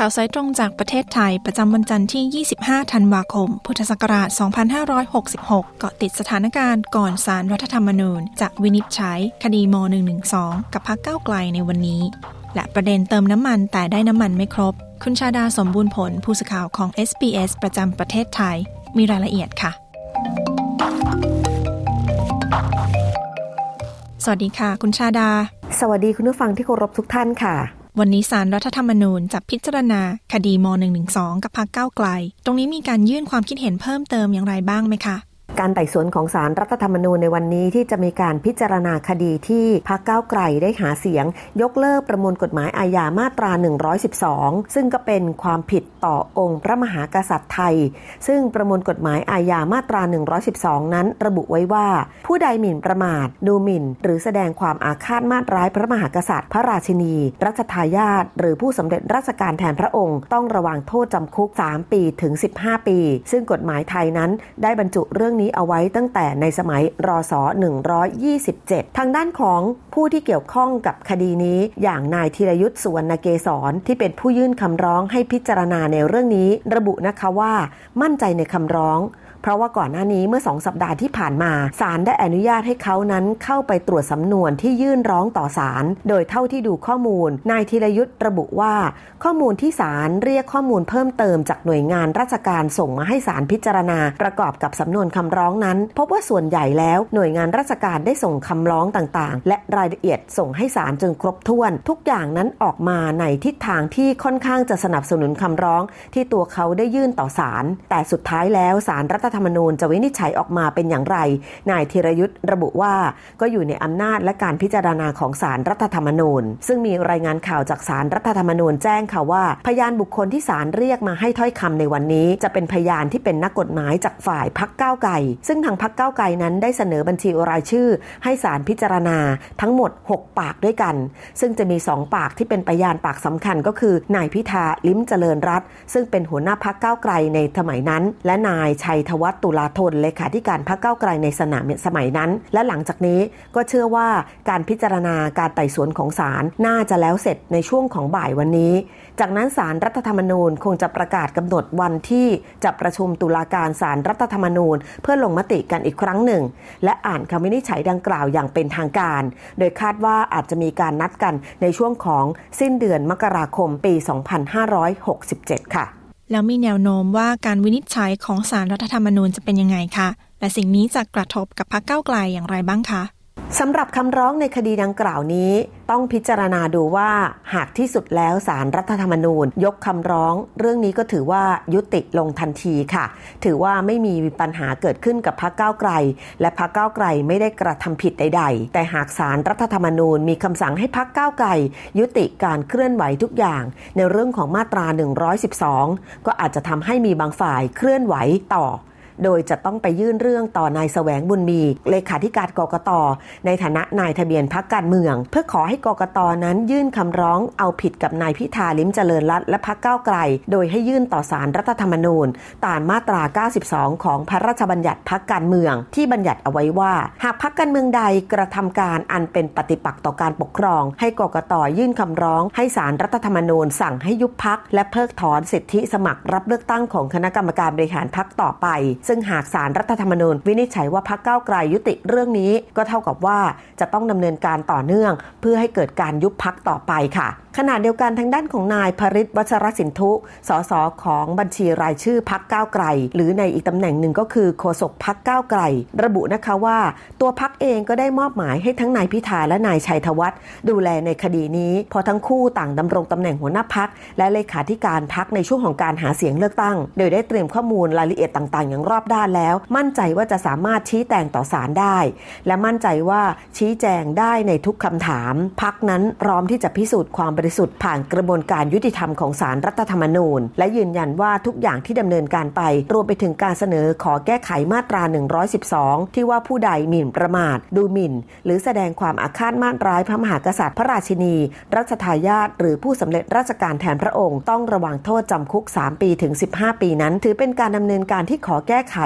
ข่าวสายตรงจากประเทศไทยประจำวันจันทร์ที่25ธันวาคมพุทธศักราช2566เกาะติดสถานการณ์ก่อนศาลรัฐธรรมนูญจะวินิจฉัยคดีม.112กับพรรคก้าวไกลในวันนี้และประเด็นเติมน้ำมันแต่ได้น้ำมันไม่ครบคุณชาดาสมบูรณ์ผลผู้สื่อข่าวของ SBS ประจำประเทศไทยมีรายละเอียดค่ะสวัสดีค่ะคุณชาดาสวัสดีคุณผู้ฟังที่เคารพทุกท่านค่ะวันนี้ศาลรัฐธรรมนูญจะพิจารณาคดีม.112กับพรรคก้าวไกลตรงนี้มีการยื่นความคิดเห็นเพิ่มเติมอย่างไรบ้างไหมคะการไต่สวนของศาลรัฐธรรมนูญในวันนี้ที่จะมีการพิจารณาคดีที่พรรคก้าวไกลได้หาเสียงยกเลิกประมวลกฎหมายอาญามาตรา112ซึ่งก็เป็นความผิดต่อองค์พระมหากษัตริย์ไทยซึ่งประมวลกฎหมายอาญามาตรา112นั้นระบุไว้ว่าผู้ใดหมิ่นประมาทดูหมิ่นหรือแสดงความอาฆาตมาตร้ายพระมหากษัตริย์พระราชินีรัชทายาทหรือผู้สำเร็จราชการแทนพระองค์ต้องระวังโทษจำคุก3ปีถึง15ปีซึ่งกฎหมายไทยนั้นได้บรรจุเรื่องนี้เอาไว้ตั้งแต่ในสมัยรศ.127ทางด้านของผู้ที่เกี่ยวข้องกับคดีนี้อย่างนายธีรยุทธ์สุวรรณเกษรที่เป็นผู้ยื่นคำร้องให้พิจารณาในเรื่องนี้ระบุนะคะว่ามั่นใจในคำร้องเพราะว่าก่อนหน้านี้เมื่อ2สัปดาห์ที่ผ่านมาศาลได้อนุญาตให้เขานั้นเข้าไปตรวจสำนวนที่ยื่นร้องต่อศาลโดยเท่าที่ดูข้อมูลนายธีรยุทธ์ระบุว่าข้อมูลที่ศาลเรียกข้อมูลเพิ่มเติมจากหน่วยงานราชการส่งมาให้ศาลพิจารณาประกอบกับสำนวนคำร้องนั้นพบว่าส่วนใหญ่แล้วหน่วยงานราชการได้ส่งคำร้องต่างๆและรายละเอียดส่งให้ศาลจนครบถ้วนทุกอย่างนั้นออกมาในทิศทางที่ค่อนข้างจะสนับสนุนคำร้องที่ตัวเขาได้ยื่นต่อศาลแต่สุดท้ายแล้วศาลรัฐธรรมนูญจะวินิจฉัยออกมาเป็นอย่างไรนายธีรยุทธ์ระบุว่าก็อยู่ในอำนาจและการพิจารณาของศาลรัฐธรรมนูญซึ่งมีรายงานข่าวจากศาลรัฐธรรมนูญแจ้งค่ะว่าพยานบุคคลที่ศาลเรียกมาให้ถ้อยคำในวันนี้จะเป็นพยานที่เป็นนักกฎหมายจากฝ่ายพรรคก้าวไกลซึ่งทางพรรคก้าวไกลนั้นได้เสนอบัญชีรายชื่อให้ศาลพิจารณาทั้งหมด6ปากด้วยกันซึ่งจะมี2ปากที่เป็นพยานปากสำคัญก็คือนายพิธาลิ้มเจริญรัตน์ซึ่งเป็นหัวหน้าพรรคก้าวไกลในสมัยนั้นและนายชัยธวัฒน์ตุลาธนเลขาธิการพรรคก้าวไกลในสมัยนั้นและหลังจากนี้ก็เชื่อว่าการพิจารณาการไต่สวนของศาลน่าจะแล้วเสร็จในช่วงของบ่ายวันนี้จากนั้นศาลรัฐธรรมนูญคงจะประกาศกำหนดวันที่จะประชุมตุลาการศาลรัฐธรรมนูญเพื่อลงมติกันอีกครั้งหนึ่งและอ่านคำวินิจฉัยดังกล่าวอย่างเป็นทางการโดยคาดว่าอาจจะมีการนัดกันในช่วงของสิ้นเดือนมกราคมปี2567ค่ะแล้วมีแนวโน้มว่าการวินิจฉัยของศาลรัฐธรรมนูญจะเป็นยังไงคะและสิ่งนี้จะกระทบกับพรรคก้าวไกลอย่างไรบ้างคะสำหรับคำร้องในคดีดังกล่าวนี้ต้องพิจารณาดูว่าหากที่สุดแล้วศาลรัฐธรรมนูญยกคำร้องเรื่องนี้ก็ถือว่ายุติลงทันทีค่ะถือว่าไม่มีปัญหาเกิดขึ้นกับพรรคก้าวไกลและพรรคก้าวไกลไม่ได้กระทำผิดใดๆแต่หากศาลรัฐธรรมนูญมีคำสั่งให้พรรคก้าวไกลยุติการเคลื่อนไหวทุกอย่างในเรื่องของมาตรา112ก็อาจจะทำให้มีบางฝ่ายเคลื่อนไหวต่อโดยจะต้องไปยื่นเรื่องต่อนายแสวงบุญมีเลขาธิการกกต.ในฐานะนายทะเบียนพรรคการเมืองเพื่อขอให้กกต.นั้นยื่นคำร้องเอาผิดกับนายพิธาลิ้มเจริญรัตน์และพรรคก้าวไกลโดยให้ยื่นต่อศาลรัฐธรรมนูญตามมาตรา92ของพระราชบัญญัติพรรคการเมืองที่บัญญัติเอาไว้ว่าหากพรรคการเมืองใดกระทำการอันเป็นปฏิปักษ์ต่อการปกครองให้กกต.ยื่นคำร้องให้ศาลรัฐธรรมนูญสั่งให้ยุบพรรคและเพิกถอนสิทธิสมัครรับเลือกตั้งของคณะกรรมการบริหารพรรคต่อไปซึ่งหากศาลรัฐธรรมนูญวินิจฉัยว่าพรรคก้าวไกลยุติเรื่องนี้ก็เท่ากับว่าจะต้องดำเนินการต่อเนื่องเพื่อให้เกิดการยุบพรรคต่อไปค่ะขณะเดียวกันทางด้านของนายพฤทธิ์วัชรสินธุสสของบัญชีรายชื่อพรรคก้าวไกลหรือในอีกตำแหน่งหนึ่งก็คือโฆษกพรรคก้าวไกลระบุนะคะว่าตัวพรรคเองก็ได้มอบหมายให้ทั้งนายพิธาและนายชัยธวัฒน์ดูแลในคดีนี้พอทั้งคู่ต่างดำรงตำแหน่งหัวหน้าพรรคและเลขาธิการพรรคในช่วงของการหาเสียงเลือกตั้งโดยได้เตรียมข้อมูลรายละเอียดต่างๆอย่างรอบด้านแล้วมั่นใจว่าจะสามารถชี้แจงต่อศาลได้และมั่นใจว่าชี้แจงได้ในทุกคำถามพรรคนั้นพร้อมที่จะพิสูจน์ความ ริสุทธิ์ผ่านกระบวนการยุติธรรมของศาลรัฐธรรมนูญและยืนยันว่าทุกอย่างที่ดำเนินการไปรวมไปถึงการเสนอขอแก้ไขมาตรา112ที่ว่าผู้ใดหมิ่นประมาทดูหมิ่นหรือแสดงความอาฆาตมาตร้ายพระมหากษัตริย์พระราชินีรัชทายาทหรือผู้สำเร็จราชการแทนพระองค์ต้องระวังโทษจำคุก3ปีถึง15ปีนั้นถือเป็นการดำเนินการที่ขอแก้ไข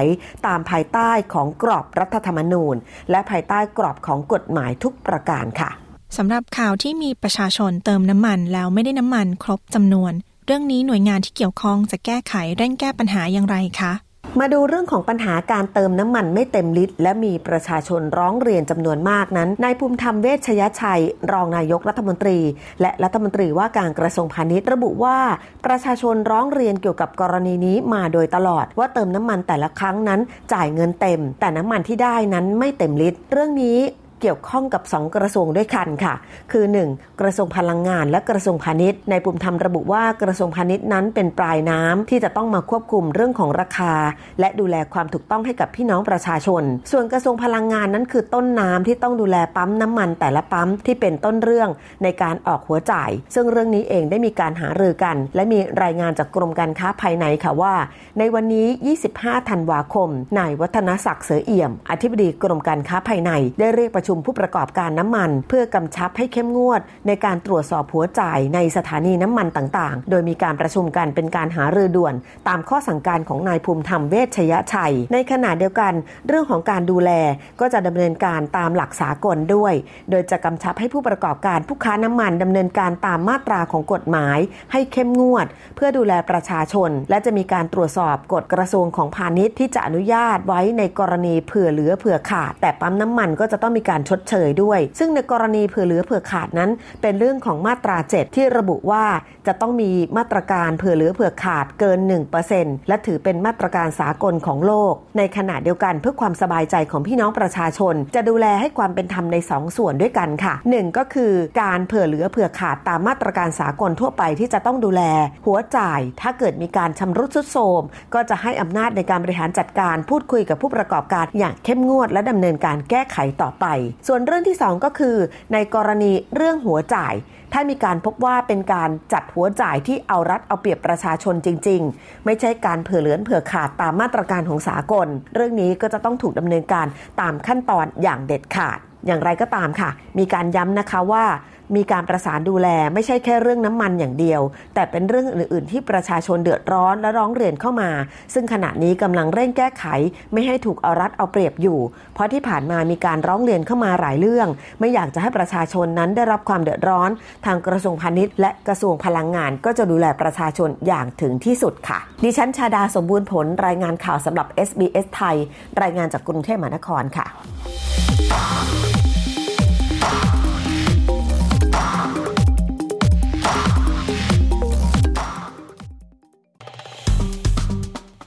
ตามภายใต้ของกรอบรัฐธรรมนูญและภายใต้กรอบของกฎหมายทุกประการค่ะสำหรับข่าวที่มีประชาชนเติมน้ำมันแล้วไม่ได้น้ำมันครบจำนวนเรื่องนี้หน่วยงานที่เกี่ยวข้องจะแก้ไขเร่งแก้ปัญหาอย่างไรคะมาดูเรื่องของปัญหาการเติมน้ำมันไม่เต็มลิตรและมีประชาชนร้องเรียนจำนวนมากนั้นนายภูมิธรรมเวชยชัยรองนายกรัฐมนตรีและรัฐมนตรีว่าการกระทรวงพาณิชย์ระบุว่าประชาชนร้องเรียนเกี่ยวกับกรณีนี้มาโดยตลอดว่าเติมน้ำมันแต่ละครั้งนั้นจ่ายเงินเต็มแต่น้ำมันที่ได้นั้นไม่เต็มลิตรเรื่องนี้เกี่ยวข้องกับ2กระทรวงด้วยกันค่ะคือ1กระทรวงพลังงานและกระทรวงพาณิชย์นายภูมิธรรมระบุว่ากระทรวงพาณิชย์นั้นเป็นปลายน้ำที่จะต้องมาควบคุมเรื่องของราคาและดูแลความถูกต้องให้กับพี่น้องประชาชนส่วนกระทรวงพลังงานนั้นคือต้นน้ำที่ต้องดูแลปั๊มน้ำมันแต่ละปั๊มที่เป็นต้นเรื่องในการออกหัวจ่ายซึ่งเรื่องนี้เองได้มีการหารือกันและมีรายงานจากกรมการค้าภายในค่ะว่าในวันนี้25ธันวาคมนายวัฒนศักดิ์เสือเอี่ยมอธิบดีกรมการค้าภายในได้เรียกประชุมผู้ประกอบการน้ำมันเพื่อกำชับให้เข้มงวดในการตรวจสอบหัวจ่ายในสถานีน้ำมันต่างๆโดยมีการประชุมกันเป็นการหารือด่วนตามข้อสั่งการของนายภูมิธรรมเวชยชัยในขณะเดียวกันเรื่องของการดูแลก็จะดำเนินการตามหลักสากลด้วยโดยจะกำชับให้ผู้ประกอบการผู้ค้าน้ำมันดำเนินการตามมาตราของกฎหมายให้เข้มงวดเพื่อดูแลประชาชนและจะมีการตรวจสอบกฎกระทรวงของพาณิชย์ที่จะอนุญาตไว้ในกรณีเผื่อเหลือเผื่อขาดแต่ปั๊มน้ำมันก็จะต้องมีการชดเชยด้วยซึ่งในกรณีเผื่อเหลือเผื่อขาดนั้นเป็นเรื่องของมาตรา7ที่ระบุว่าจะต้องมีมาตรการเผื่อเหลือเผื่อขาดเกิน 1% และถือเป็นมาตรการสากลของโลกในขณะเดียวกันเพื่อความสบายใจของพี่น้องประชาชนจะดูแลให้ความเป็นธรรมใน2ส่วนด้วยกันค่ะ1ก็คือการเผื่อเหลือเผื่อขาดตามมาตรการสากลทั่วไปที่จะต้องดูแลหัวจ่ายถ้าเกิดมีการชำรุดทรุดโทรมก็จะให้อำนาจในการบริหารจัดการพูดคุยกับผู้ประกอบการอย่างเข้มงวดและดำเนินการแก้ไขต่อไปส่วนเรื่องที่2ก็คือในกรณีเรื่องหัวจ่ายถ้ามีการพบว่าเป็นการจัดหัวจ่ายที่เอารัดเอาเปรียบประชาชนจริงๆไม่ใช่การเผื่อเหลือเผื่อขาดตามมาตรการของสากลเรื่องนี้ก็จะต้องถูกดำเนินการตามขั้นตอนอย่างเด็ดขาดอย่างไรก็ตามค่ะมีการย้ำนะคะว่ามีการประสานดูแลไม่ใช่แค่เรื่องน้ำมันอย่างเดียวแต่เป็นเรื่องอื่นๆที่ประชาชนเดือดร้อนและร้องเรียนเข้ามาซึ่งขณะนี้กำลังเร่งแก้ไขไม่ให้ถูกเอารัดเอาเปรียบอยู่เพราะที่ผ่านมามีการร้องเรียนเข้ามาหลายเรื่องไม่อยากจะให้ประชาชนนั้นได้รับความเดือดร้อนทางกระทรวงพาณิชย์และกระทรวงพลังงานก็จะดูแลประชาชนอย่างถึงที่สุดค่ะดิฉันชาดาสมบูรณ์ผลรายงานข่าวสำหรับ SBS ไทยรายงานจากกรุงเทพมหานครค่ะ